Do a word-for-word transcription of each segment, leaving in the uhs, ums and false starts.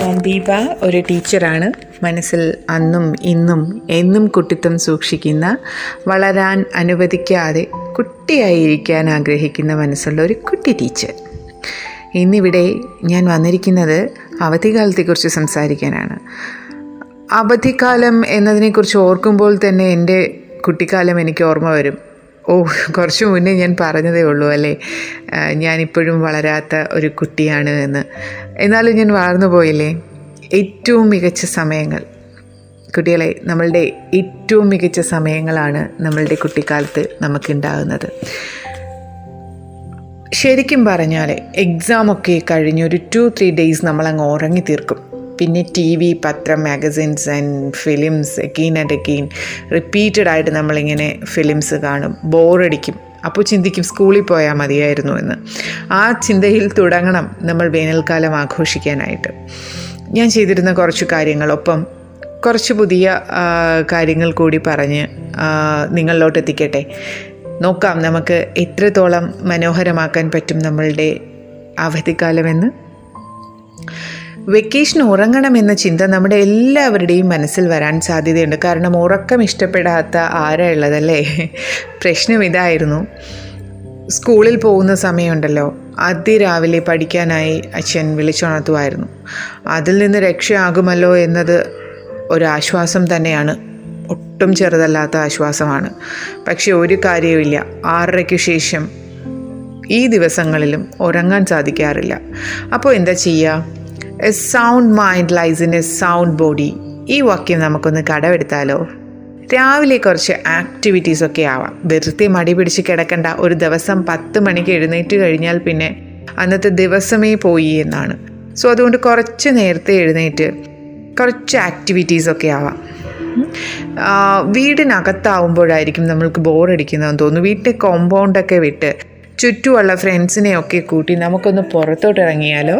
ഞാൻ ദീപ, ഒരു ടീച്ചറാണ്. മനസ്സിൽ അന്നും ഇന്നും എന്നും കുട്ടിത്തം സൂക്ഷിക്കുന്ന, വളരാൻ അനുവദിക്കാതെ കുട്ടിയായിരിക്കാൻ ആഗ്രഹിക്കുന്ന മനസ്സുള്ള ഒരു കുട്ടി ടീച്ചർ. ഇന്നിവിടെ ഞാൻ വന്നിരിക്കുന്നത് അവധിക്കാലത്തെക്കുറിച്ച് സംസാരിക്കാനാണ്. അവധിക്കാലം എന്നതിനെക്കുറിച്ച് ഓർക്കുമ്പോൾ തന്നെ എൻ്റെ കുട്ടിക്കാലം എനിക്ക് ഓർമ്മ വരും. ഓ, കുറച്ച് മുന്നേ ഞാൻ പറഞ്ഞതേ ഉള്ളൂ അല്ലേ, ഞാനിപ്പോഴും വളരാത്ത ഒരു കുട്ടിയാണ് എന്ന്. എന്നാലും ഞാൻ വളർന്നു പോയില്ലേ. ഏറ്റവും മികച്ച സമയങ്ങൾ കുട്ടികളെ, നമ്മളുടെ ഏറ്റവും മികച്ച സമയങ്ങളാണ് നമ്മളുടെ കുട്ടിക്കാലത്ത് നമുക്കുണ്ടാകുന്നത്. ശരിക്കും പറഞ്ഞാൽ എക്സാമൊക്കെ കഴിഞ്ഞൊരു ടു ത്രീ ഡേയ്സ് നമ്മളങ്ങ് ഉറങ്ങി തീർക്കും. പിന്നെ ടി വി, പത്രം, magazines and films again and again റിപ്പീറ്റഡായിട്ട് നമ്മളിങ്ങനെ ഫിലിംസ് കാണും. ബോറടിക്കും. അപ്പോൾ ചിന്തിക്കും സ്കൂളിൽ പോയാൽ മതിയായിരുന്നു എന്ന്. ആ ചിന്തയിൽ തുടങ്ങണം നമ്മൾ വേനൽക്കാലം ആഘോഷിക്കാനായിട്ട്. ഞാൻ ചെയ്തിരുന്ന കുറച്ച് കാര്യങ്ങളൊപ്പം കുറച്ച് പുതിയ കാര്യങ്ങൾ കൂടി പറഞ്ഞ് നിങ്ങളിലോട്ട് എത്തിക്കട്ടെ. നോക്കാം നമുക്ക് എത്രത്തോളം മനോഹരമാക്കാൻ പറ്റും നമ്മളുടെ അവധിക്കാലമെന്ന്. വെക്കേഷൻ ഉറങ്ങണമെന്ന ചിന്ത നമ്മുടെ എല്ലാവരുടെയും മനസ്സിൽ വരാൻ സാധ്യതയുണ്ട്. കാരണം ഉറക്കം ഇഷ്ടപ്പെടാത്ത ആരാ ഉള്ളതല്ലേ. പ്രശ്നം ഇതായിരുന്നു, സ്കൂളിൽ പോകുന്ന സമയമുണ്ടല്ലോ, അതിരാവിലെ പഠിക്കാനായി അച്ഛൻ വിളിച്ചുണർത്തുമായിരുന്നു. അതിൽ നിന്ന് രക്ഷയാകുമല്ലോ എന്നത് ഒരാശ്വാസം തന്നെയാണ്, ഒട്ടും ചെറുതല്ലാത്ത ആശ്വാസമാണ്. പക്ഷേ ഒരു കാര്യവുമില്ല, ആറരയ്ക്ക് ശേഷം ഈ ദിവസങ്ങളിലും ഉറങ്ങാൻ സാധിക്കാറില്ല. അപ്പോൾ എന്താ ചെയ്യുക? A sound mind lies in a sound body. ഈ വാക്യം നമുക്കൊന്ന് കടമെടുത്താലോ? രാവിലെ കുറച്ച് ആക്ടിവിറ്റീസൊക്കെ ആവാം. വെറുതെ മടി പിടിച്ച് കിടക്കണ്ട. ഒരു ദിവസം പത്ത് മണിക്ക് എഴുന്നേറ്റ് കഴിഞ്ഞാൽ പിന്നെ അന്നത്തെ ദിവസമേ പോയി എന്നാണ്. സോ അതുകൊണ്ട് കുറച്ച് നേരത്തെ എഴുന്നേറ്റ് കുറച്ച് ആക്ടിവിറ്റീസൊക്കെ ആവാം. വീടിനകത്താവുമ്പോഴായിരിക്കും നമ്മൾക്ക് ബോറടിക്കുന്നതെന്ന് തോന്നുന്നു. വീട്ടിലെ കോമ്പൗണ്ടൊക്കെ വിട്ട് ചുറ്റുമുള്ള ഫ്രണ്ട്സിനെയൊക്കെ കൂട്ടി നമുക്കൊന്ന് പുറത്തോട്ടിറങ്ങിയാലോ?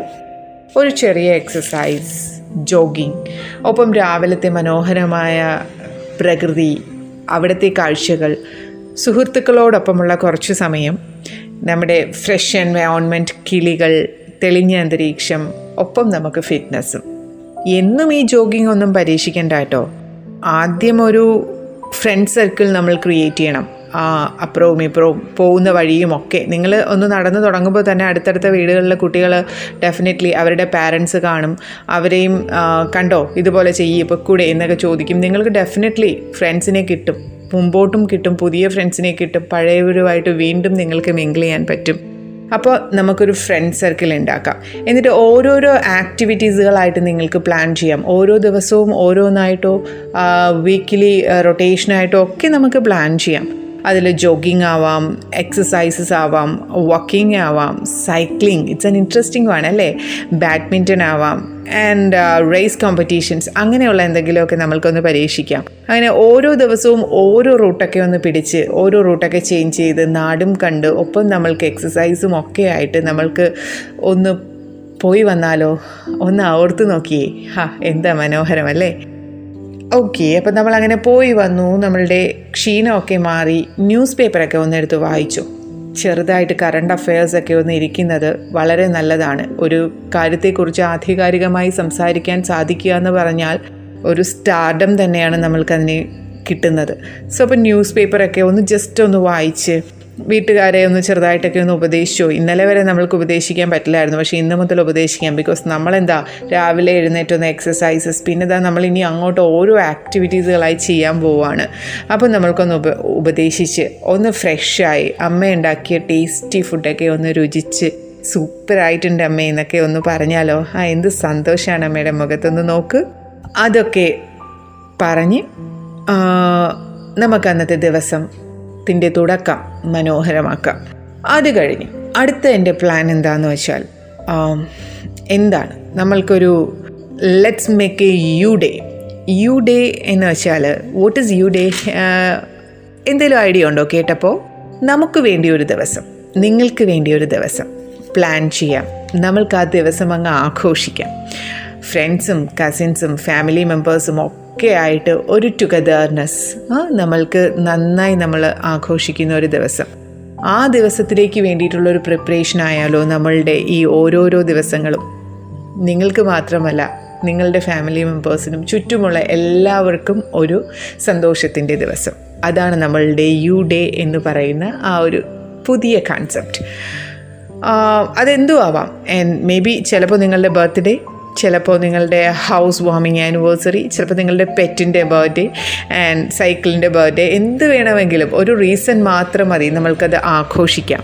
ഒരു ചെറിയ എക്സസൈസ്, ജോഗിങ്, ഒപ്പം രാവിലത്തെ മനോഹരമായ പ്രകൃതി, അവിടുത്തെ കാഴ്ചകൾ, സുഹൃത്തുക്കളോടൊപ്പമുള്ള കുറച്ച് സമയം, നമ്മുടെ ഫ്രഷ് എൻവയോൺമെൻറ്റ്, കിളികൾ, തെളിഞ്ഞ അന്തരീക്ഷം, ഒപ്പം നമുക്ക് ഫിറ്റ്നസ്സും. എന്നും ഈ ജോഗിങ് ഒന്നും പരീക്ഷിക്കേണ്ട കേട്ടോ. ആദ്യം ഒരു ഫ്രണ്ട് സർക്കിൾ നമ്മൾ ക്രിയേറ്റ് ചെയ്യണം. അപ്പുറവും ഇപ്പുറവും പോകുന്ന വഴിയുമൊക്കെ നിങ്ങൾ ഒന്ന് നടന്നു തുടങ്ങുമ്പോൾ തന്നെ അടുത്തടുത്ത വീടുകളിലെ കുട്ടികൾ ഡെഫിനറ്റ്ലി അവരുടെ പാരൻസ് കാണും. അവരെയും കണ്ടോ ഇതുപോലെ ചെയ്യും ഇപ്പോൾ കൂടെ എന്നൊക്കെ ചോദിക്കും. നിങ്ങൾക്ക് ഡെഫിനറ്റ്ലി ഫ്രണ്ട്സിനെ കിട്ടും, മുമ്പോട്ടും കിട്ടും, പുതിയ ഫ്രണ്ട്സിനെ കിട്ടും, പഴയവരുമായിട്ട് വീണ്ടും നിങ്ങൾക്ക് മിങ്കിൾ ചെയ്യാൻ പറ്റും. അപ്പോൾ നമുക്കൊരു ഫ്രണ്ട് സർക്കിൾ ഉണ്ടാക്കാം. എന്നിട്ട് ഓരോരോ ആക്ടിവിറ്റീസുകളായിട്ട് നിങ്ങൾക്ക് പ്ലാൻ ചെയ്യാം. ഓരോ ദിവസവും ഓരോന്നായിട്ടോ വീക്കിലി റൊട്ടേഷനായിട്ടോ ഒക്കെ നമുക്ക് പ്ലാൻ ചെയ്യാം. അതിൽ ജോഗിങ് ആവാം, എക്സസൈസസ് ആവാം, വാക്കിംഗ് ആവാം, സൈക്ലിംഗ്, ഇറ്റ്സ് ആൻ ഇൻട്രസ്റ്റിംഗ് ആണ് അല്ലേ, ബാഡ്മിൻ്റൺ ആവാം, ആൻഡ് റേസ് കോമ്പറ്റീഷൻസ്, അങ്ങനെയുള്ള എന്തെങ്കിലുമൊക്കെ നമ്മൾക്കൊന്ന് പരീക്ഷിക്കാം. അങ്ങനെ ഓരോ ദിവസവും ഓരോ റൂട്ടൊക്കെ ഒന്ന് പിടിച്ച് ഓരോ റൂട്ടൊക്കെ ചേഞ്ച് ചെയ്ത് നാടും കണ്ട് ഒപ്പം നമ്മൾക്ക് എക്സസൈസും ഒക്കെ ആയിട്ട് നമ്മൾക്ക് ഒന്ന് പോയി വന്നാലോ? ഒന്ന് ഓർത്ത് നോക്കിയേ. ഹാ, എന്താ മനോഹരമല്ലേ. ഓക്കെ, അപ്പം നമ്മളങ്ങനെ പോയി വന്നു, നമ്മളുടെ ക്ഷീണമൊക്കെ മാറി, ന്യൂസ് പേപ്പറൊക്കെ ഒന്നെടുത്ത് വായിച്ചു. ചെറുതായിട്ട് കറണ്ട് അഫയേഴ്സൊക്കെ ഒന്ന് ഇരിക്കുന്നത് വളരെ നല്ലതാണ്. ഒരു കാര്യത്തെക്കുറിച്ച് ആധികാരികമായി സംസാരിക്കാൻ സാധിക്കുക എന്ന് പറഞ്ഞാൽ ഒരു സ്റ്റാർഡം തന്നെയാണ് നമ്മൾക്കതിന് കിട്ടുന്നത്. സോ അപ്പം ന്യൂസ് പേപ്പറൊക്കെ ഒന്ന് ജസ്റ്റ് ഒന്ന് വായിച്ച് വീട്ടുകാരെ ഒന്ന് ചെറുതായിട്ടൊക്കെ ഒന്ന് ഉപദേശിച്ചോ. ഇന്നലെ വരെ നമ്മൾക്ക് ഉപദേശിക്കാൻ പറ്റില്ലായിരുന്നു, പക്ഷേ ഇന്ന് മുതൽ ഉപദേശിക്കാം. ബിക്കോസ് നമ്മളെന്താ രാവിലെ എഴുന്നേറ്റുന്ന എക്സസൈസസ്, പിന്നെ ഇതാ നമ്മളിനി അങ്ങോട്ട് ഓരോ ആക്ടിവിറ്റീസുകളായി ചെയ്യാൻ പോവുകയാണ്. അപ്പം നമ്മൾക്കൊന്ന് ഉപ ഉപദേശിച്ച് ഒന്ന് ഫ്രഷായി അമ്മ ഉണ്ടാക്കിയ ടേസ്റ്റി ഫുഡൊക്കെ ഒന്ന് രുചിച്ച് സൂപ്പറായിട്ടുണ്ട് അമ്മ എന്നൊക്കെ ഒന്ന് പറഞ്ഞാലോ? ആ, എന്ത് സന്തോഷമാണ് അമ്മയുടെ മുഖത്തൊന്ന് നോക്ക്. അതൊക്കെ പറഞ്ഞ് നമുക്ക് അന്നത്തെ ദിവസം ത്തിൻ്റെ തുടക്കം മനോഹരമാക്കാം. അത് കഴിഞ്ഞ് അടുത്ത എൻ്റെ പ്ലാൻ എന്താണെന്ന് വെച്ചാൽ, എന്താണ് നമ്മൾക്കൊരു let's make a U day. U day എന്ന് വെച്ചാൽ വാട്ട് ഈസ് യു ഡേ? എന്തെങ്കിലും ഐഡിയ ഉണ്ടോ കേട്ടപ്പോൾ? നമുക്ക് വേണ്ടി ഒരു ദിവസം, നിങ്ങൾക്ക് വേണ്ടി ഒരു ദിവസം പ്ലാൻ ചെയ്യാം. നമ്മൾക്ക് ആ ദിവസം അങ്ങ് ആഘോഷിക്കാം. ഫ്രണ്ട്സും കസിൻസും ഫാമിലി മെമ്പേഴ്സും ഒക്കെ ആയിട്ട് ഒരു ടുഗദർനെസ് നമ്മൾക്ക് നന്നായി നമ്മൾ ആഘോഷിക്കുന്ന ഒരു ദിവസം. ആ ദിവസത്തിലേക്ക് വേണ്ടിയിട്ടുള്ളൊരു പ്രിപ്പറേഷൻ ആയാലോ നമ്മളുടെ ഈ ഓരോരോ ദിവസങ്ങളും. നിങ്ങൾക്ക് മാത്രമല്ല, നിങ്ങളുടെ ഫാമിലി മെമ്പേഴ്സിനും ചുറ്റുമുള്ള എല്ലാവർക്കും ഒരു സന്തോഷത്തിൻ്റെ ദിവസം. അതാണ് നമ്മളുടെ യു ഡേ എന്ന് പറയുന്ന ആ ഒരു പുതിയ കൺസെപ്റ്റ്. അതെന്തും ആവാം. ആൻഡ് മേ ബി ചിലപ്പോൾ നിങ്ങളുടെ ബർത്ത്ഡേ, ചിലപ്പോൾ നിങ്ങളുടെ ഹൗസ് വാമിങ് ആനിവേഴ്സറി, ചിലപ്പോൾ നിങ്ങളുടെ പെറ്റിൻ്റെ ബർത്ത്ഡേ ആൻഡ് സൈക്കിളിൻ്റെ ബർത്ത്ഡേ, എന്ത് വേണമെങ്കിലും ഒരു റീസൺ മാത്രം മതി നമ്മൾക്കത് ആഘോഷിക്കാം.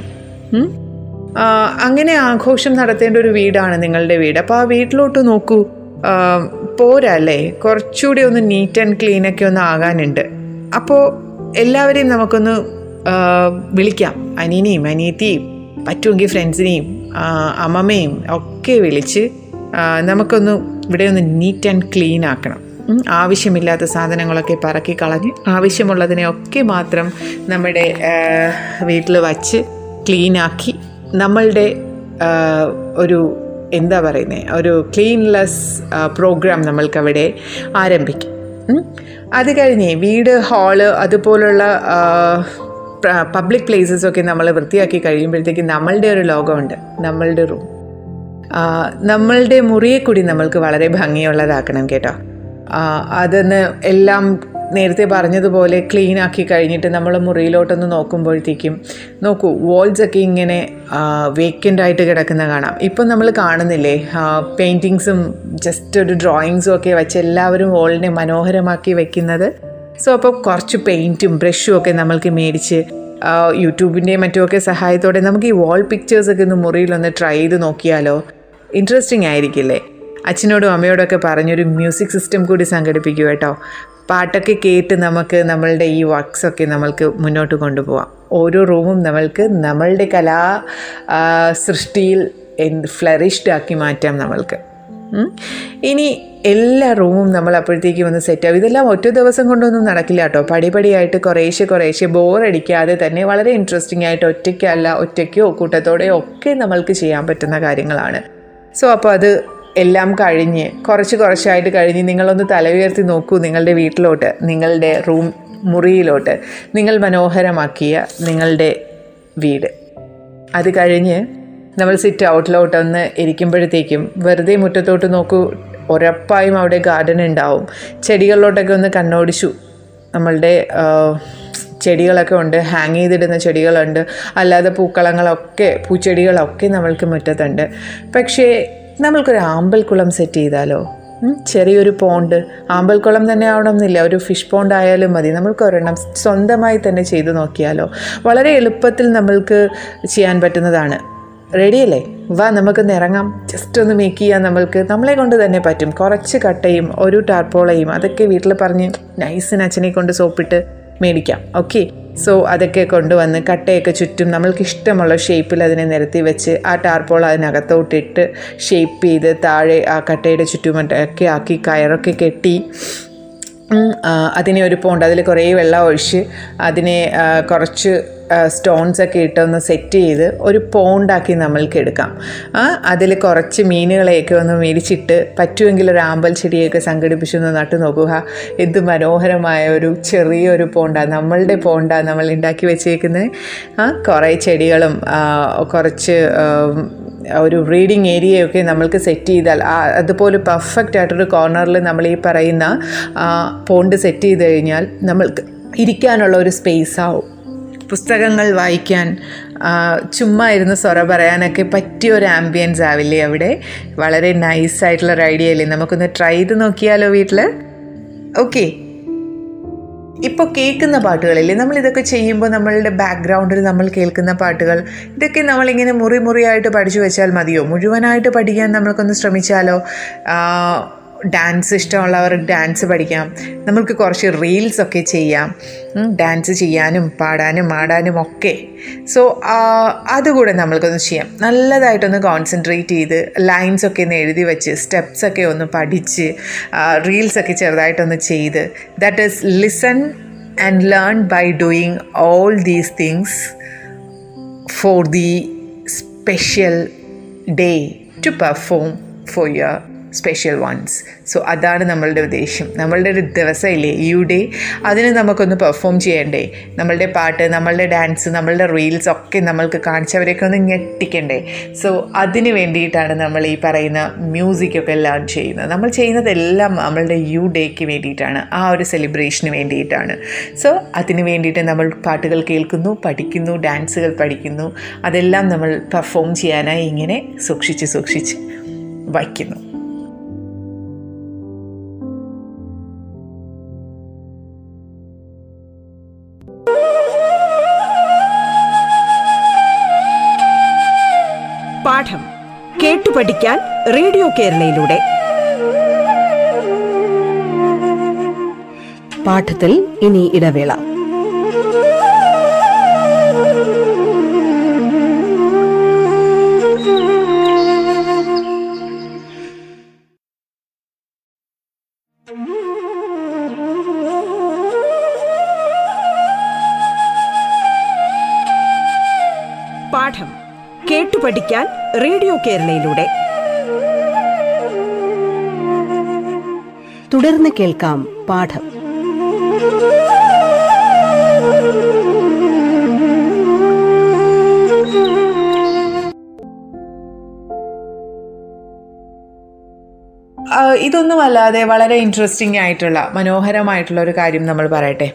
അങ്ങനെ ആഘോഷം നടത്തേണ്ട ഒരു വീടാണ് നിങ്ങളുടെ വീട്. അപ്പോൾ ആ വീട്ടിലോട്ട് നോക്കൂ, പോരല്ലേ, കുറച്ചുകൂടി ഒന്ന് നീറ്റ് ആൻഡ് ക്ലീനൊക്കെ ഒന്ന് ആകാനുണ്ട്. അപ്പോൾ എല്ലാവരെയും നമുക്കൊന്ന് വിളിക്കാം. അനിയനെയും അനിയത്തിയും പറ്റുമെങ്കിൽ ഫ്രണ്ട്സിനെയും അമ്മമ്മയും ഒക്കെ വിളിച്ച് നമുക്കൊന്ന് ഇവിടെ ഒന്ന് നീറ്റ് ആൻഡ് ക്ലീൻ ആക്കണം. ആവശ്യമില്ലാത്ത സാധനങ്ങളൊക്കെ പറക്കി കളഞ്ഞ് ആവശ്യമുള്ളതിനെയൊക്കെ മാത്രം നമ്മുടെ വീട്ടിൽ വച്ച് ക്ലീനാക്കി നമ്മളുടെ ഒരു എന്താ പറയുന്നത് ഒരു ക്ലീൻലെസ് പ്രോഗ്രാം നമ്മൾക്കവിടെ ആരംഭിക്കും. അത് കഴിഞ്ഞ് വീട്, ഹാള്, അതുപോലുള്ള പബ്ലിക് പ്ലേസസൊക്കെ നമ്മൾ വൃത്തിയാക്കി കഴിയുമ്പോഴത്തേക്ക് നമ്മളുടെ ഒരു ലോകമുണ്ട്. നമ്മളുടെ റൂം, നമ്മളുടെ മുറിയെ കൂടി നമ്മൾക്ക് വളരെ ഭംഗിയുള്ളതാക്കണം കേട്ടോ. അതൊന്ന് എല്ലാം നേരത്തെ പറഞ്ഞതുപോലെ ക്ലീനാക്കി കഴിഞ്ഞിട്ട് നമ്മൾ മുറിയിലോട്ടൊന്ന് നോക്കുമ്പോഴത്തേക്കും നോക്കൂ, വാൾസൊക്കെ ഇങ്ങനെ വേക്കൻ്റായിട്ട് കിടക്കുന്ന കാണാം. ഇപ്പം നമ്മൾ കാണുന്നില്ലേ, പെയിൻറ്റിങ്സും ജസ്റ്റ് ഒരു ഡ്രോയിങ്സും ഒക്കെ വെച്ച് എല്ലാവരും വാളിനെ മനോഹരമാക്കി വയ്ക്കുന്നത്. സോ അപ്പോൾ കുറച്ച് പെയിൻറ്റും ബ്രഷും ഒക്കെ നമ്മൾക്ക് മേടിച്ച് യൂട്യൂബിൻ്റെയും മറ്റുമൊക്കെ സഹായത്തോടെ നമുക്ക് ഈ വാൾ പിക്ചേഴ്സൊക്കെ ഒന്ന് മുറിയിലൊന്ന് ട്രൈ ചെയ്ത് നോക്കിയാലോ? ഇൻട്രസ്റ്റിംഗ് ആയിരിക്കില്ലേ? അച്ഛനോടും അമ്മയോടൊക്കെ പറഞ്ഞൊരു മ്യൂസിക് സിസ്റ്റം കൂടി സംഘടിപ്പിക്കുക കേട്ടോ. പാട്ടൊക്കെ കേട്ട് നമുക്ക് നമ്മളുടെ ഈ വർക്ക്സൊക്കെ നമ്മൾക്ക് മുന്നോട്ട് കൊണ്ടുപോകാം. ഓരോ റൂമും നമ്മൾക്ക് നമ്മളുടെ കലാ സൃഷ്ടിയിൽ എന്ത് ഫ്ലറിഷ്ഡ് ആക്കി മാറ്റാം നമ്മൾക്ക്. ഇനി എല്ലാ റൂമും നമ്മൾ അപ്പോഴത്തേക്കും ഒന്ന് സെറ്റാവും. ഇതെല്ലാം ഒറ്റ ദിവസം കൊണ്ടൊന്നും നടക്കില്ല കേട്ടോ. പടിപടിയായിട്ട് കുറേശ്ശെ കുറേശ്ശെ ബോറടിക്കാതെ തന്നെ വളരെ ഇൻട്രസ്റ്റിംഗ് ആയിട്ട് ഒറ്റയ്ക്കല്ല ഒറ്റയ്ക്കോ കൂട്ടത്തോടെയോ ഒക്കെ നമ്മൾക്ക് ചെയ്യാൻ പറ്റുന്ന കാര്യങ്ങളാണ്. സോ അപ്പോൾ അത് എല്ലാം കഴിഞ്ഞ് കുറച്ച് കുറച്ചായിട്ട് കഴിഞ്ഞ് നിങ്ങളൊന്ന് തലയുയർത്തി നോക്കൂ നിങ്ങളുടെ വീട്ടിലോട്ട്, നിങ്ങളുടെ റൂം മുറിയിലോട്ട്, നിങ്ങൾ മനോഹരമാക്കിയ നിങ്ങളുടെ വീട്. അത് കഴിഞ്ഞ് നമ്മൾ സിറ്റ് ഔട്ടിലോട്ടൊന്ന് ഇരിക്കുമ്പോഴത്തേക്കും വെറുതെ മുറ്റത്തോട്ട് നോക്കൂ, ഉറപ്പായും അവിടെ ഗാർഡൻ ഉണ്ടാവും. ചെടികളിലോട്ടൊക്കെ ഒന്ന് കണ്ണോടിച്ചു. നമ്മളുടെ ചെടികളൊക്കെ ഉണ്ട്, ഹാങ് ചെയ്തിടുന്ന ചെടികളുണ്ട്, അല്ലാതെ പൂക്കളങ്ങളൊക്കെ പൂച്ചെടികളൊക്കെ നമ്മൾക്ക് മുറ്റത്തുണ്ട്. പക്ഷേ നമ്മൾക്കൊരു ആമ്പൽക്കുളം സെറ്റ് ചെയ്താലോ? ചെറിയൊരു പോണ്ട്, ആമ്പൽക്കുളം തന്നെ ആവണമെന്നില്ല, ഒരു ഫിഷ് പോണ്ട് ആയാലും മതി. നമ്മൾക്ക് ഒരെണ്ണം സ്വന്തമായി തന്നെ ചെയ്ത് നോക്കിയാലോ? വളരെ എളുപ്പത്തിൽ നമ്മൾക്ക് ചെയ്യാൻ പറ്റുന്നതാണ്. റെഡിയല്ലേ? വാ, നമുക്കൊന്ന് ഇറങ്ങാം. ജസ്റ്റ് ഒന്ന് മേക്ക് ചെയ്യാം. നമ്മൾക്ക് നമ്മളെ കൊണ്ട് തന്നെ പറ്റും. കുറച്ച് കട്ടയും ഒരു ടാർപോളയും അതൊക്കെ വീട്ടിൽ പറഞ്ഞ് നൈസിന് അച്ഛനെ കൊണ്ട് സോപ്പിട്ട് മേടിക്കാം. ഓക്കെ. സോ അതൊക്കെ കൊണ്ടുവന്ന് കട്ടയൊക്കെ ചുറ്റും നമ്മൾക്ക് ഇഷ്ടമുള്ള ഷേപ്പിൽ അതിനെ നിരത്തി വെച്ച് ആ ടാർപോൾ അതിനകത്തോട്ടിട്ട് ഷേപ്പ് ചെയ്ത് താഴെ ആ കട്ടയുടെ ചുറ്റുമൊക്കെ ആക്കി കയറൊക്കെ കെട്ടി അതിനെ ഒരു പോണ്ട്, അതിൽ കുറേ വെള്ളം ഒഴിച്ച് അതിനെ കുറച്ച് സ്റ്റോൺസൊക്കെ ഇട്ടൊന്ന് സെറ്റ് ചെയ്ത് ഒരു പോണ്ടാക്കി നമ്മൾക്ക് എടുക്കാം. അതിൽ കുറച്ച് മീനുകളെയൊക്കെ ഒന്ന് മേടിച്ചിട്ട് പറ്റുമെങ്കിൽ ഒരു ആമ്പൽ ചെടിയൊക്കെ സംഘടിപ്പിച്ചൊന്ന് നട്ടു നോക്കുക. എന്ത് മനോഹരമായ ഒരു ചെറിയൊരു പോണ്ടാണ് നമ്മളുടെ പോണ്ടാണ് നമ്മൾ ഉണ്ടാക്കി വെച്ചേക്കുന്നത്. കുറേ ചെടികളും കുറച്ച് ഒരു റീഡിങ് ഏരിയയൊക്കെ നമ്മൾക്ക് സെറ്റ് ചെയ്താൽ അതുപോലെ പെർഫെക്റ്റ് ആയിട്ടൊരു കോർണറിൽ നമ്മൾ ഈ പറയുന്ന പോണ്ട് സെറ്റ് ചെയ്ത് കഴിഞ്ഞാൽ നമ്മൾക്ക് ഇരിക്കാനുള്ള ഒരു സ്പേസ് ആവും. പുസ്തകങ്ങൾ വായിക്കാൻ, ചുമ്മാ ഇരുന്ന് സ്വറ പറയാനൊക്കെ പറ്റിയ ഒരു ആംബിയൻസ് ആവില്ലേ അവിടെ? വളരെ നൈസായിട്ടുള്ളൊരു ഐഡിയ അല്ലേ? നമുക്കൊന്ന് ട്രൈ ചെയ്ത് നോക്കിയാലോ വീട്ടിൽ? ഓക്കെ. ഇപ്പോൾ കേൾക്കുന്ന പാട്ടുകളില്ലേ, നമ്മളിതൊക്കെ ചെയ്യുമ്പോൾ നമ്മളുടെ ബാക്ക്ഗ്രൗണ്ടിൽ നമ്മൾ കേൾക്കുന്ന പാട്ടുകൾ, ഇതൊക്കെ നമ്മളിങ്ങനെ മുറി മുറിയായിട്ട് പഠിച്ചു വെച്ചാൽ മതിയോ? മുഴുവനായിട്ട് പഠിക്കാൻ നമ്മൾക്കൊന്ന് ശ്രമിച്ചാലോ? ഡാൻസ് ഇഷ്ടമുള്ളവർക്ക് ഡാൻസ് പഠിക്കാം, നമ്മൾക്ക് കുറച്ച് റീൽസൊക്കെ ചെയ്യാം, ഡാൻസ് ചെയ്യാനും പാടാനും ആടാനും ഒക്കെ. സോ അതുകൂടെ നമ്മൾക്കൊന്ന് ചെയ്യാം. നല്ലതായിട്ടൊന്ന് കോൺസെൻട്രേറ്റ് ചെയ്ത് ലൈൻസൊക്കെ ഒന്ന് എഴുതി വെച്ച് സ്റ്റെപ്സൊക്കെ ഒന്ന് പഠിച്ച് റീൽസൊക്കെ ചെറുതായിട്ടൊന്ന് ചെയ്ത്, that is listen and learn by doing all these things for the special day to perform for your special ones. So അതാണ് നമ്മളുടെ ഉദ്ദേശം. നമ്മളുടെ ഒരു ദിവസമില്ലേ ഈ ഡേ, അതിന് നമുക്കൊന്ന് പെർഫോം ചെയ്യണ്ടേ, നമ്മളുടെ പാട്ട്, നമ്മളുടെ ഡാൻസ്, നമ്മളുടെ റീൽസ് ഒക്കെ നമ്മൾക്ക് കാണിച്ചവരെയൊക്കെ ഒന്ന് ഞെട്ടിക്കണ്ടേ. സോ അതിന് വേണ്ടിയിട്ടാണ് നമ്മൾ ഈ പറയുന്ന മ്യൂസിക്കൊക്കെ ലേൺ ചെയ്യുന്നത്. നമ്മൾ ചെയ്യുന്നതെല്ലാം നമ്മളുടെ യു ഡേക്ക് വേണ്ടിയിട്ടാണ്, ആ ഒരു സെലിബ്രേഷന് വേണ്ടിയിട്ടാണ്. സോ അതിന് വേണ്ടിയിട്ട് നമ്മൾ പാട്ടുകൾ കേൾക്കുന്നു, പഠിക്കുന്നു, ഡാൻസുകൾ പഠിക്കുന്നു, അതെല്ലാം നമ്മൾ പെർഫോം ചെയ്യാനായി ഇങ്ങനെ സൂക്ഷിച്ച് സൂക്ഷിച്ച് വയ്ക്കുന്നു. പാഠം കേട്ടു പഠിക്കാൻ റേഡിയോ കേരളയിലൂടെ പാഠത്തിൽ ഇനി ഇടവേള. പാഠം കേട്ടു പഠിക്കാൻ റേഡിയോ കേരളയിലൂടെ തുടർന്ന് കേൾക്കാം പാഠം. ഇതൊന്നും അല്ലാതെ വളരെ ഇൻട്രസ്റ്റിംഗ് ആയിട്ടുള്ള മനോഹരമായിട്ടുള്ള ഒരു കാര്യം നമ്മൾ പറയട്ടെ,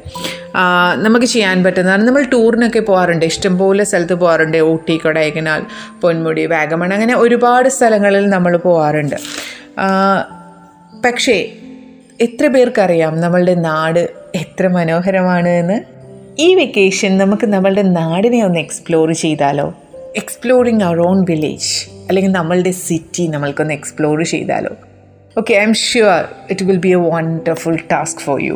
നമുക്ക് ചെയ്യാൻ പറ്റുന്നതാണ്. നമ്മൾ ടൂറിനൊക്കെ പോകാറുണ്ട്, ഇഷ്ടംപോലെ സ്ഥലത്ത് പോകാറുണ്ട്. ഊട്ടി, കൊടൈക്കനാൽ, പൊന്മുടി, വാഗമൺ, അങ്ങനെ ഒരുപാട് സ്ഥലങ്ങളിൽ നമ്മൾ പോകാറുണ്ട്. പക്ഷേ എത്ര പേർക്കറിയാം നമ്മളുടെ നാട് എത്ര മനോഹരമാണ് എന്ന്? ഈ വെക്കേഷൻ നമുക്ക് നമ്മളുടെ നാടിനെ ഒന്ന് എക്സ്പ്ലോർ ചെയ്താലോ? എക്സ്പ്ലോറിങ് അവർ ഓൺ വില്ലേജ് അല്ലെങ്കിൽ നമ്മളുടെ സിറ്റി നമ്മൾക്കൊന്ന് എക്സ്പ്ലോർ ചെയ്താലോ? Okay, I M sure it will be a wonderful task for you.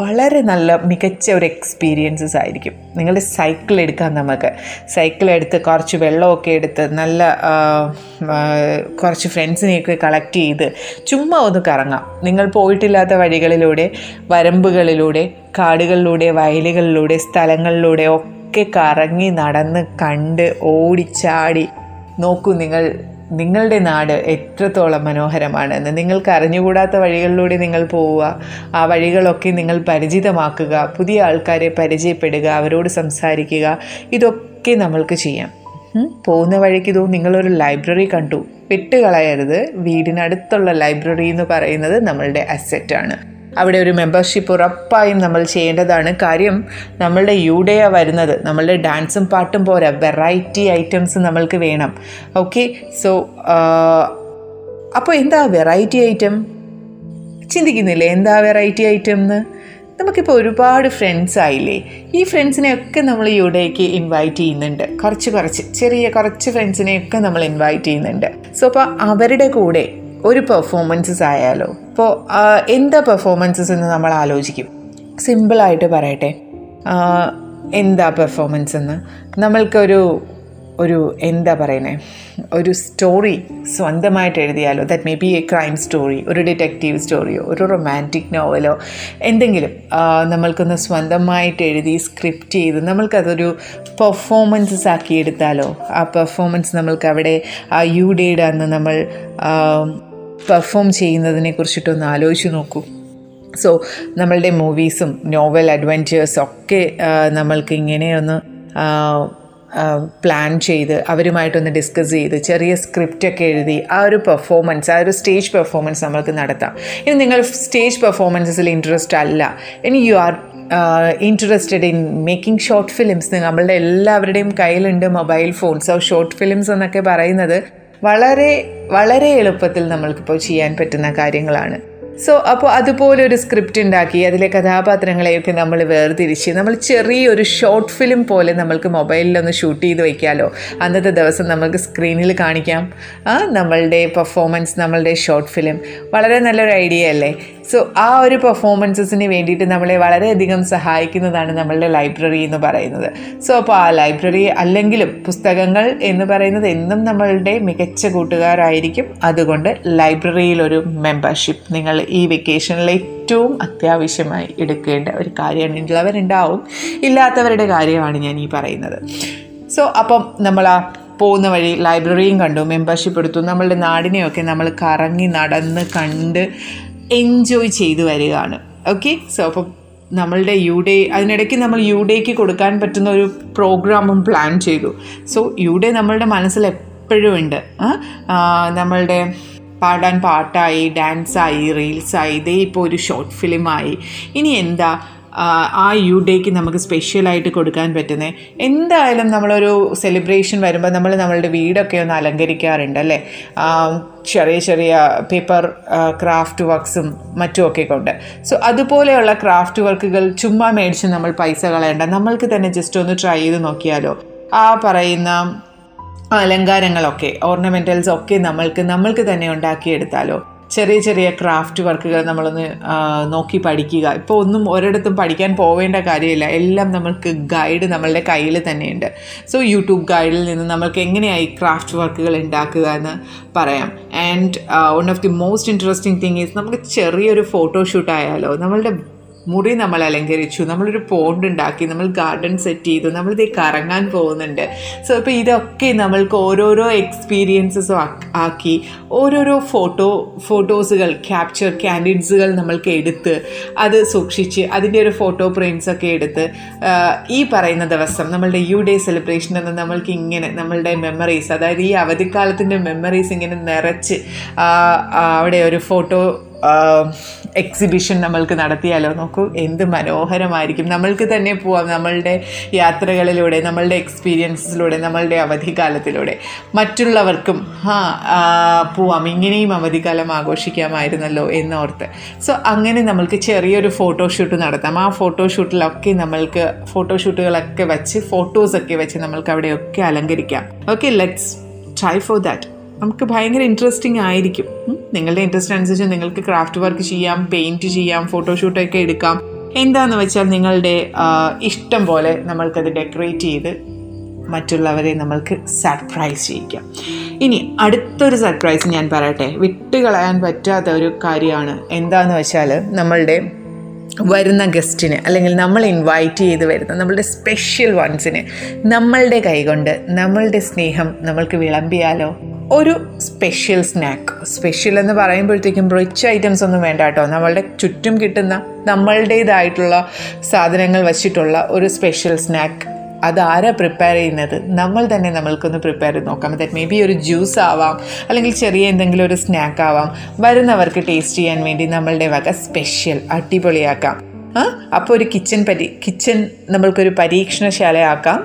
വളരെ നല്ല മികച്ച ഒരു എക്സ്പീരിയൻസസ് ആയിരിക്കും. നിങ്ങളുടെ സൈക്കിൾ എടുക്കാം, നമുക്ക് സൈക്കിളെടുത്ത് കുറച്ച് വെള്ളമൊക്കെ എടുത്ത് നല്ല കുറച്ച് ഫ്രണ്ട്സിനെയൊക്കെ കളക്ട് ചെയ്ത് ചുമ്മാ ഒന്ന് കറങ്ങാം. നിങ്ങൾ പോയിട്ടില്ലാത്ത വഴികളിലൂടെ, വരമ്പുകളിലൂടെ, കാടുകളിലൂടെ, വയലുകളിലൂടെ, സ്ഥലങ്ങളിലൂടെ ഒക്കെ കറങ്ങി നടന്ന് കണ്ട് ഓടിച്ചാടി നോക്കൂ നിങ്ങൾ നിങ്ങളുടെ നാട് എത്രത്തോളം മനോഹരമാണെന്ന്. നിങ്ങൾക്ക് അറിഞ്ഞുകൂടാത്ത വഴികളിലൂടെ നിങ്ങൾ പോവുക, ആ വഴികളൊക്കെ നിങ്ങൾ പരിചിതമാക്കുക, പുതിയ ആൾക്കാരെ പരിചയപ്പെടുക, അവരോട് സംസാരിക്കുക, ഇതൊക്കെ നമ്മൾക്ക് ചെയ്യാം. പോകുന്ന വഴിക്ക് ഇതോ നിങ്ങളൊരു ലൈബ്രറി കണ്ടു, വിട്ടുകളയരുത്. വീടിനടുത്തുള്ള ലൈബ്രറി എന്ന് പറയുന്നത് നമ്മളുടെ അസെറ്റാണ്. അവിടെ ഒരു മെമ്പർഷിപ്പ് ഉറപ്പായും നമ്മൾ ചെയ്യേണ്ടതാണ്. കാര്യം നമ്മളുടെ യൂഡേയാണ് വരുന്നത്, നമ്മളുടെ ഡാൻസും പാട്ടും പോരാ, വെറൈറ്റി ഐറ്റംസ് നമ്മൾക്ക് വേണം. ഓക്കെ, സോ അപ്പോൾ എന്താ വെറൈറ്റി ഐറ്റം? ചിന്തിക്കുന്നില്ലേ എന്താ വെറൈറ്റി ഐറ്റം എന്ന്? നമുക്കിപ്പോൾ ഒരുപാട് ഫ്രണ്ട്സ് ആയില്ലേ. ഈ ഫ്രണ്ട്സിനെയൊക്കെ നമ്മൾ യൂഡേക്ക് ഇൻവൈറ്റ് ചെയ്യുന്നുണ്ട്. കുറച്ച് കുറച്ച് ചെറിയ കുറച്ച് ഫ്രണ്ട്സിനെയൊക്കെ നമ്മൾ ഇൻവൈറ്റ് ചെയ്യുന്നുണ്ട്. സോ അപ്പോൾ അവരുടെ കൂടെ ഒരു പെർഫോമൻസസ് ആയാലോ? ഇപ്പോൾ എന്താ പെർഫോമൻസസ് എന്ന് നമ്മൾ ആലോചിക്കും. സിമ്പിളായിട്ട് പറയട്ടെ, എന്താ പെർഫോമൻസ് എന്ന്? നമ്മൾക്കൊരു ഒരു എന്താ പറയുന്നത്, ഒരു സ്റ്റോറി സ്വന്തമായിട്ട് എഴുതിയാലോ? That may be a crime story, ഒരു ഡിറ്റക്റ്റീവ് സ്റ്റോറിയോ ഒരു റൊമാൻറ്റിക് നോവലോ എന്തെങ്കിലും നമ്മൾക്കൊന്ന് സ്വന്തമായിട്ട് എഴുതി സ്ക്രിപ്റ്റ് ചെയ്ത് നമ്മൾക്കതൊരു പെർഫോമൻസസ് ആക്കി എടുത്താലോ? ആ പെർഫോമൻസ് നമ്മൾക്കവിടെ ആ യു ഡേയുടെ അന്ന് നമ്മൾ പെർഫോം ചെയ്യുന്നതിനെ കുറിച്ചിട്ടൊന്ന് ആലോചിച്ച് നോക്കൂ. സോ നമ്മളുടെ മൂവീസും നോവൽ അഡ്വെഞ്ചേഴ്സും ഒക്കെ നമ്മൾക്ക് ഇങ്ങനെയൊന്ന് പ്ലാൻ ചെയ്ത് അവരുമായിട്ടൊന്ന് ഡിസ്കസ് ചെയ്ത് ചെറിയ സ്ക്രിപ്റ്റൊക്കെ എഴുതി ആ ഒരു പെർഫോമൻസ്, ആ ഒരു സ്റ്റേജ് പെർഫോമൻസ് നമ്മൾക്ക് നടത്താം. ഇനി നിങ്ങൾ സ്റ്റേജ് പെർഫോമൻസസിൽ ഇൻട്രസ്റ്റ് അല്ല, ഇനി you are interested in making short films. നമ്മളുടെ എല്ലാവരുടെയും കയ്യിലുണ്ട് മൊബൈൽ ഫോൺസ്. ആ ഷോർട്ട് ഫിലിംസ് എന്നൊക്കെ പറയുന്നത് വളരെ വളരെ എളുപ്പത്തിൽ നമ്മൾക്കിപ്പോൾ ചെയ്യാൻ പറ്റുന്ന കാര്യങ്ങളാണ്. സോ അപ്പോൾ അതുപോലൊരു സ്ക്രിപ്റ്റ് ഉണ്ടാക്കി അതിലെ കഥാപാത്രങ്ങളെയൊക്കെ നമ്മൾ വേർതിരിച്ച് നമ്മൾ ചെറിയൊരു ഷോർട്ട് ഫിലിം പോലെ നമ്മൾക്ക് മൊബൈലിലൊന്ന് ഷൂട്ട് ചെയ്ത് വയ്ക്കാമല്ലോ. അന്നത്തെ ദിവസം നമുക്ക് സ്ക്രീനിൽ കാണിക്കാം ആ നമ്മളുടെ പെർഫോമൻസ്, നമ്മളുടെ ഷോർട്ട് ഫിലിം. വളരെ നല്ലൊരു ഐഡിയ അല്ലേ? സോ ആ ഒരു പെർഫോമൻസസിന് വേണ്ടിയിട്ട് നമ്മളെ വളരെയധികം സഹായിക്കുന്നതാണ് നമ്മളുടെ ലൈബ്രറി എന്ന് പറയുന്നത്. സോ അപ്പോൾ ആ ലൈബ്രറി അല്ലെങ്കിലും പുസ്തകങ്ങൾ എന്ന് പറയുന്നത് എന്നും നമ്മളുടെ മികച്ച കൂട്ടുകാരായിരിക്കും. അതുകൊണ്ട് ലൈബ്രറിയിലൊരു മെമ്പർഷിപ്പ് നിങ്ങൾ ഈ വെക്കേഷനിൽ ഏറ്റവും അത്യാവശ്യമായി എടുക്കേണ്ട ഒരു കാര്യമാണ്. ഉള്ളവരുണ്ടാവും, ഇല്ലാത്തവരുടെ കാര്യമാണ് ഞാൻ ഈ പറയുന്നത്. സോ അപ്പം നമ്മൾ ആ പോകുന്ന വഴി ലൈബ്രറിയും കണ്ടു, മെമ്പർഷിപ്പ് എടുത്തു, നമ്മളുടെ നാടിനെയൊക്കെ നമ്മൾ കറങ്ങി നടന്ന് കണ്ട് എൻജോയ് ചെയ്തു വരികയാണ്. ഓക്കെ, സോ അപ്പം നമ്മളുടെ യു ഡേ, അതിനിടയ്ക്ക് നമ്മൾ യു ഡേക്ക് കൊടുക്കാൻ പറ്റുന്ന ഒരു പ്രോഗ്രാമും പ്ലാൻ ചെയ്തു. സോ യു ഡേ നമ്മളുടെ മനസ്സിൽ എപ്പോഴും ഉണ്ട്. നമ്മളുടെ പാടാൻ പാട്ടായി, ഡാൻസായി, റീൽസായി, ഇതേ ഇപ്പോൾ ഒരു ഷോർട്ട് ഫിലിമായി. ഇനി എന്താ ആ യു ഡേക്ക് നമുക്ക് സ്പെഷ്യലായിട്ട് കൊടുക്കാൻ പറ്റുന്നത്? എന്തായാലും നമ്മളൊരു സെലിബ്രേഷൻ വരുമ്പോൾ നമ്മൾ നമ്മളുടെ വീടൊക്കെ ഒന്ന് അലങ്കരിക്കാറുണ്ട് അല്ലേ? ചെറിയ ചെറിയ പേപ്പർ ക്രാഫ്റ്റ് വർക്ക്സും മറ്റുമൊക്കെ കൊണ്ട്. സോ അതുപോലെയുള്ള ക്രാഫ്റ്റ് വർക്കുകൾ ചുമ്മാ മേടിച്ച് നമ്മൾ പൈസ കളയണ്ട, നമ്മൾക്ക് തന്നെ ജസ്റ്റ് ഒന്ന് ട്രൈ ചെയ്ത് നോക്കിയാലോ. ആ പറയുന്ന അലങ്കാരങ്ങളൊക്കെ, ഓർണമെൻറ്റൽസ് ഒക്കെ നമ്മൾക്ക് നമ്മൾക്ക് തന്നെ ഉണ്ടാക്കിയെടുത്താലോ. ചെറിയ ചെറിയ ക്രാഫ്റ്റ് വർക്കുകൾ നമ്മളൊന്ന് നോക്കി പഠിക്കുക. ഇപ്പോൾ ഒന്നും ഒരിടത്തും പഠിക്കാൻ പോവേണ്ട കാര്യമില്ല, എല്ലാം നമ്മൾക്ക് ഗൈഡ് നമ്മളുടെ കയ്യിൽ തന്നെയുണ്ട്. സോ യൂട്യൂബ് ഗൈഡിൽ നിന്ന് നമ്മൾക്ക് എങ്ങനെയായി ക്രാഫ്റ്റ് വർക്കുകൾ ഉണ്ടാക്കുക എന്ന് പറയാം. And one of the most interesting thing is നമുക്ക് ചെറിയൊരു ഫോട്ടോഷൂട്ട് ആയാലോ. നമ്മളുടെ മുറി നമ്മൾ അലങ്കരിച്ചു, നമ്മളൊരു പോണ്ട് ഉണ്ടാക്കി, നമ്മൾ ഗാർഡൻ സെറ്റ് ചെയ്തു, നമ്മളിത് കറങ്ങാൻ പോകുന്നുണ്ട്. സോ ഇപ്പോൾ ഇതൊക്കെ നമ്മൾക്ക് ഓരോരോ എക്സ്പീരിയൻസസ് ആക്കി ഓരോരോ ഫോട്ടോ ഫോട്ടോസുകൾ ക്യാപ്ചർ ക്യാൻഡിഡ്സുകൾ നമ്മൾക്ക് എടുത്ത് അത് സൂക്ഷിച്ച് അതിൻ്റെ ഒരു ഫോട്ടോ പ്രിൻസൊക്കെ എടുത്ത് ഈ പറയുന്ന ദിവസം നമ്മളുടെ യു ഡേ സെലിബ്രേഷൻ എന്ന് നമ്മൾക്ക് ഇങ്ങനെ നമ്മളുടെ മെമ്മറീസ്, അതായത് ഈ അവധിക്കാലത്തിൻ്റെ മെമ്മറീസ് ഇങ്ങനെ നിറച്ച് അവിടെ ഒരു ഫോട്ടോ എക്സിബിഷൻ നമ്മൾക്ക് നടത്തിയാലോ. നോക്കൂ, എന്ത് മനോഹരമായിരിക്കും. നമ്മൾക്ക് തന്നെ പോവാം നമ്മളുടെ യാത്രകളിലൂടെ, നമ്മളുടെ എക്സ്പീരിയൻസിലൂടെ, നമ്മളുടെ അവധിക്കാലത്തിലൂടെ മറ്റുള്ളവർക്കും ആ പോവാം, ഇങ്ങനെയും അവധിക്കാലം ആഘോഷിക്കാമായിരുന്നല്ലോ എന്നോർത്ത്. സോ അങ്ങനെ നമ്മൾക്ക് ചെറിയൊരു ഫോട്ടോഷൂട്ട് നടത്താം. ആ ഫോട്ടോഷൂട്ടിലൊക്കെ നമ്മൾക്ക് ഫോട്ടോഷൂട്ടുകളൊക്കെ വെച്ച് ഫോട്ടോസൊക്കെ വെച്ച് നമ്മൾക്ക് അവിടെയൊക്കെ അലങ്കരിക്കാം. Okay, let's try for that. നമുക്ക് ഭയങ്കര ഇൻട്രസ്റ്റിംഗ് ആയിരിക്കും. നിങ്ങളുടെ ഇൻട്രസ്റ്റ് അനുസരിച്ച് നിങ്ങൾക്ക് ക്രാഫ്റ്റ് വർക്ക് ചെയ്യാം, പെയിൻറ്റ് ചെയ്യാം, ഫോട്ടോഷൂട്ടൊക്കെ എടുക്കാം. എന്താണെന്ന് വെച്ചാൽ നിങ്ങളുടെ ഇഷ്ടം പോലെ നമ്മൾക്കത് ഡെക്കറേറ്റ് ചെയ്ത് മറ്റുള്ളവരെ നമ്മൾക്ക് സർപ്രൈസ് ചെയ്യിക്കാം. ഇനി അടുത്തൊരു സർപ്രൈസ് ഞാൻ പറയട്ടെ, വിട്ടുകളയാൻ പറ്റാത്ത ഒരു കാര്യമാണ്. എന്താണെന്ന് വെച്ചാൽ നമ്മളുടെ വരുന്ന ഗസ്റ്റിന്, അല്ലെങ്കിൽ നമ്മൾ ഇൻവൈറ്റ് ചെയ്ത് വരുന്ന നമ്മളുടെ സ്പെഷ്യൽ വൺസിന് നമ്മളുടെ കൈകൊണ്ട് നമ്മളുടെ സ്നേഹം നമ്മൾക്ക് വിളമ്പിയാലോ. ഒരു സ്പെഷ്യൽ സ്നാക്ക്, സ്പെഷ്യൽ എന്ന് പറയുമ്പോഴത്തേക്കും റിച്ച് ഐറ്റംസ് ഒന്നും വേണ്ട കേട്ടോ. നമ്മളുടെ ചുറ്റും കിട്ടുന്ന നമ്മളുടേതായിട്ടുള്ള സാധനങ്ങൾ വച്ചിട്ടുള്ള ഒരു സ്പെഷ്യൽ സ്നാക്ക്. അതാരാ പ്രിപ്പയർ ചെയ്യുന്നത്? നമ്മൾ തന്നെ നമ്മൾക്കൊന്ന് പ്രിപ്പയർ ചെയ്ത് നോക്കാം. ദാറ്റ് മേ ബി ഒരു ജ്യൂസ് ആവാം, അല്ലെങ്കിൽ ചെറിയ എന്തെങ്കിലും ഒരു സ്നാക്ക് ആവാം. വരുന്നവർക്ക് ടേസ്റ്റ് ചെയ്യാൻ വേണ്ടി നമ്മളുടെ വക സ്പെഷ്യൽ അടിപൊളിയാക്കാം. ആ അപ്പോൾ ഒരു കിച്ചൺ പരി കിച്ചൺ നമ്മൾക്കൊരു പരീക്ഷണശാലയാക്കാം.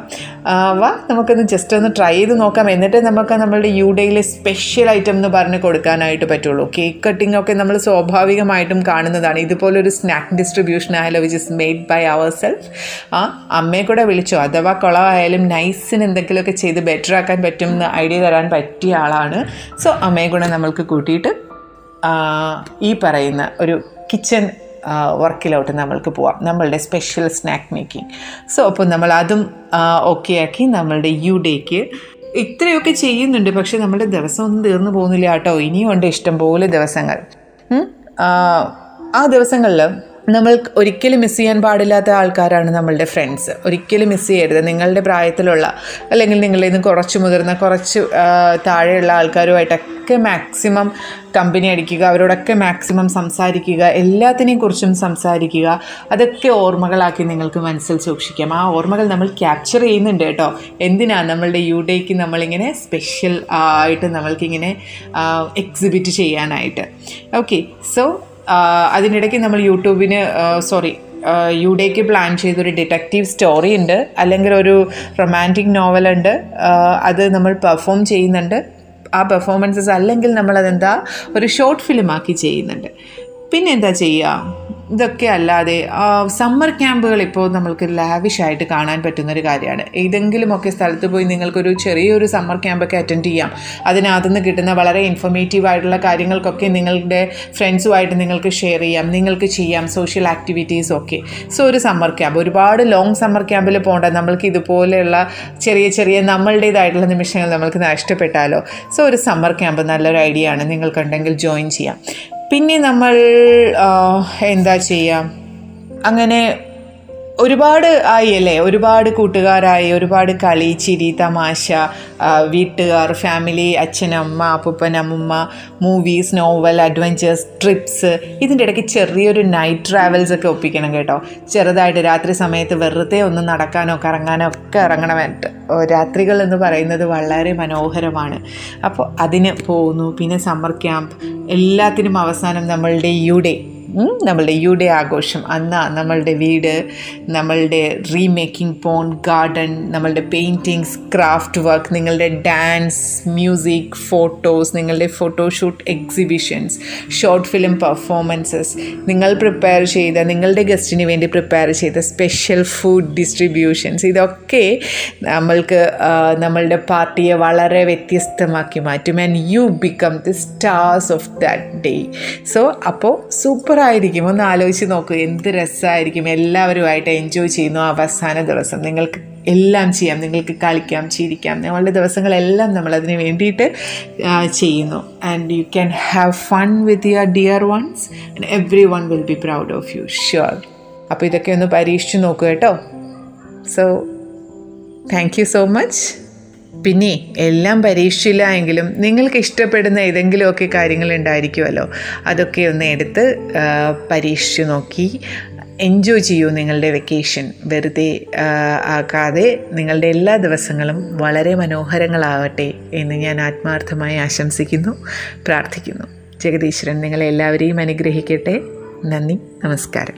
വാ, നമുക്കൊന്ന് ജസ്റ്റ് ഒന്ന് ട്രൈ ചെയ്ത് നോക്കാം. എന്നിട്ട് നമുക്ക് നമ്മളുടെ യു ഡേയിലെ സ്പെഷ്യൽ ഐറ്റം എന്ന് പറഞ്ഞ് കൊടുക്കാനായിട്ട് പറ്റുള്ളൂ. കേക്ക് കട്ടിംഗ് ഒക്കെ നമ്മൾ സ്വാഭാവികമായിട്ടും കാണുന്നതാണ്. ഇതുപോലൊരു സ്നാക്ക് ഡിസ്ട്രിബ്യൂഷൻ ആയാലോ, which is made by our self. ആ അമ്മയെ കൂടെ വിളിച്ചോ, അഥവാ കുളമായാലും നൈസിന് എന്തെങ്കിലുമൊക്കെ ചെയ്ത് ബെറ്റർ ആക്കാൻ പറ്റും എന്ന് ഐഡിയ തരാൻ പറ്റിയ ആളാണ്. സോ അമ്മയെ കൂടെ നമ്മൾക്ക് കൂട്ടിയിട്ട് ഈ പറയുന്ന ഒരു കിച്ചൺ വർക്കിലോട്ട് നമ്മൾക്ക് പോവാം, നമ്മളുടെ സ്പെഷ്യൽ സ്നാക്ക് മേക്കിംഗ്. സോ അപ്പോൾ നമ്മൾ അതും ഓക്കെ ആക്കി നമ്മളുടെ യു ഡേക്ക് ഇത്രയൊക്കെ ചെയ്യുന്നുണ്ട്. പക്ഷേ നമ്മളുടെ ദിവസമൊന്നും തീർന്നു പോകുന്നില്ല കേട്ടോ. ഇനിയും ഉണ്ട് ഇഷ്ടംപോലെ ദിവസങ്ങൾ. ആ ദിവസങ്ങളിൽ നമ്മൾ ഒരിക്കലും മിസ് ചെയ്യാൻ പാടില്ലാത്ത ആൾക്കാരാണ് നമ്മളുടെ ഫ്രണ്ട്സ്. ഒരിക്കലും മിസ് ചെയ്യരുത്. നിങ്ങളുടെ പ്രായത്തിലുള്ള, അല്ലെങ്കിൽ നിങ്ങളിൽ നിന്ന് കുറച്ച് മുതിർന്ന കുറച്ച് താഴെയുള്ള ആൾക്കാരുമായിട്ടൊക്കെ മാക്സിമം കമ്പനി അടിക്കുക, അവരോടൊക്കെ മാക്സിമം സംസാരിക്കുക, എല്ലാത്തിനെക്കുറിച്ചും സംസാരിക്കുക. അതൊക്കെ ഓർമ്മകളാക്കി നിങ്ങൾക്ക് മനസ്സിൽ സൂക്ഷിക്കാം. ആ ഓർമ്മകൾ നമ്മൾ ക്യാപ്ചർ ചെയ്യുന്നുണ്ട് കേട്ടോ. എന്തിനാണ് നമ്മളുടെ യു ഡേക്ക് നമ്മളിങ്ങനെ സ്പെഷ്യൽ ആയിട്ട് നമ്മൾക്കിങ്ങനെ എക്സിബിറ്റ് ചെയ്യാനായിട്ട്. ഓക്കെ, സോ അതിനിടയ്ക്ക് നമ്മൾ യൂട്യൂബിന് സോറി യു ഡേക്ക് പ്ലാൻ ചെയ്തൊരു ഡിറ്റക്റ്റീവ് സ്റ്റോറി ഉണ്ട്, അല്ലെങ്കിൽ ഒരു റൊമാൻറ്റിക് നോവലുണ്ട്. അത് നമ്മൾ പെർഫോം ചെയ്യുന്നുണ്ട്. ആ പെർഫോമൻസസ് അല്ലെങ്കിൽ നമ്മളതെന്താ ഒരു ഷോർട്ട് ഫിലിമാക്കി ചെയ്യുന്നുണ്ട്. പിന്നെ എന്താ ചെയ്യുക? ഇതൊക്കെ അല്ലാതെ സമ്മർ ക്യാമ്പുകൾ ഇപ്പോൾ നമ്മൾക്ക് ലാവിഷായിട്ട് കാണാൻ പറ്റുന്നൊരു കാര്യമാണ്. ഏതെങ്കിലുമൊക്കെ സ്ഥലത്ത് പോയി നിങ്ങൾക്കൊരു ചെറിയൊരു സമ്മർ ക്യാമ്പൊക്കെ അറ്റൻഡ് ചെയ്യാം. അതിനകത്തു നിന്ന് കിട്ടുന്ന വളരെ ഇൻഫോർമേറ്റീവായിട്ടുള്ള കാര്യങ്ങൾക്കൊക്കെ നിങ്ങളുടെ ഫ്രണ്ട്സുമായിട്ട് നിങ്ങൾക്ക് ഷെയർ ചെയ്യാം, നിങ്ങൾക്ക് ചെയ്യാം സോഷ്യൽ ആക്ടിവിറ്റീസൊക്കെ. സോ ഒരു സമ്മർ ക്യാമ്പ്, ഒരുപാട് ലോങ് സമ്മർ ക്യാമ്പിൽ പോകേണ്ട, നമ്മൾക്ക് ഇതുപോലെയുള്ള ചെറിയ ചെറിയ നമ്മളുടേതായിട്ടുള്ള നിമിഷങ്ങൾ നമ്മൾക്ക് നഷ്ടപ്പെട്ടാലോ? സോ ഒരു സമ്മർ ക്യാമ്പ് നല്ലൊരു ഐഡിയ ആണ്, നിങ്ങൾക്കുണ്ടെങ്കിൽ ജോയിൻ ചെയ്യാം. പിന്നെ നമ്മൾ എന്താ ചെയ്യുക? അങ്ങനെ ഒരുപാട് ആയി അല്ലേ, ഒരുപാട് കൂട്ടുകാരായി, ഒരുപാട് കളി, ചിരി, തമാശ, വീട്ടുകാർ, ഫാമിലി, അച്ഛനമ്മ, അപ്പൂപ്പൻ, അമ്മൂമ്മ, മൂവീസ്, നോവൽ, അഡ്വഞ്ചേഴ്സ്, ട്രിപ്സ്. ഇതിൻ്റെ ഇടയ്ക്ക് ചെറിയൊരു നൈറ്റ് ട്രാവൽസ് ഒക്കെ ഒപ്പിക്കണം കേട്ടോ. ചെറുതായിട്ട് രാത്രി സമയത്ത് വെറുതെ ഒന്ന് നടക്കാനോ കറങ്ങാനോ ഒക്കെ ഇറങ്ങണമായിട്ട്. രാത്രികൾ എന്ന് പറയുന്നത് വളരെ മനോഹരമാണ്. അപ്പോൾ അതിന് പോകുന്നു. പിന്നെ സമ്മർ ക്യാമ്പ്. എല്ലാത്തിനും അവസാനം നമ്മളുടെ യു ഡേ, നമ്മളുടെ യു ഡേ ആഘോഷം. അന്ന് നമ്മളുടെ വീട്, നമ്മളുടെ റീമേക്കിംഗ് പോൺ, ഗാർഡൻ, നമ്മളുടെ പെയിൻറ്റിങ്സ്, ക്രാഫ്റ്റ് വർക്ക്, നിങ്ങളുടെ ഡാൻസ്, മ്യൂസിക്, ഫോട്ടോസ്, നിങ്ങളുടെ photoshoot, exhibitions, short film performances, നിങ്ങൾ പ്രിപ്പയർ ചെയ്ത, നിങ്ങളുടെ ഗസ്റ്റിന് വേണ്ടി പ്രിപ്പയർ ചെയ്ത സ്പെഷ്യൽ ഫുഡ് ഡിസ്ട്രിബ്യൂഷൻസ്. ഇതൊക്കെ നമ്മൾക്ക് നമ്മളുടെ പാർട്ടിയെ വളരെ വ്യത്യസ്തമാക്കി മാറ്റും. And you become the stars of that day. So അപ്പോൾ സൂപ്പർ ആയിരിക്കും. ഒന്ന് ആലോചിച്ച് നോക്കൂ, എന്ത് രസമായിരിക്കും. എല്ലാവരുമായിട്ട് എൻജോയ് ചെയ്യുന്നു. അവസാന ദിവസം നിങ്ങൾക്ക് എല്ലാം ചെയ്യാം, നിങ്ങൾക്ക് കളിക്കാം, ചിരിക്കാം. നമ്മളുടെ ദിവസങ്ങളെല്ലാം നമ്മളതിന് വേണ്ടിയിട്ട് ചെയ്യുന്നു. And you can have fun with your dear ones and every one will be proud of you, sure. അപ്പോൾ ഇതൊക്കെ ഒന്ന് പരീക്ഷിച്ച് നോക്കൂ കേട്ടോ. So thank you so much. പിന്നെ എല്ലാം പരീക്ഷിച്ചില്ല എങ്കിലും നിങ്ങൾക്ക് ഇഷ്ടപ്പെടുന്ന ഏതെങ്കിലുമൊക്കെ കാര്യങ്ങളുണ്ടായിരിക്കുമല്ലോ, അതൊക്കെ ഒന്ന് എടുത്ത് പരീക്ഷിച്ച് നോക്കി എൻജോയ് ചെയ്യൂ. നിങ്ങളുടെ വെക്കേഷൻ വെറുതെ ആക്കാതെ നിങ്ങളുടെ എല്ലാ ദിവസങ്ങളും വളരെ മനോഹരങ്ങളാവട്ടെ എന്ന് ഞാൻ ആത്മാർത്ഥമായി ആശംസിക്കുന്നു, പ്രാർത്ഥിക്കുന്നു. ജഗദീശ്വരൻ നിങ്ങളെ എല്ലാവരെയും അനുഗ്രഹിക്കട്ടെ. നന്ദി, നമസ്കാരം.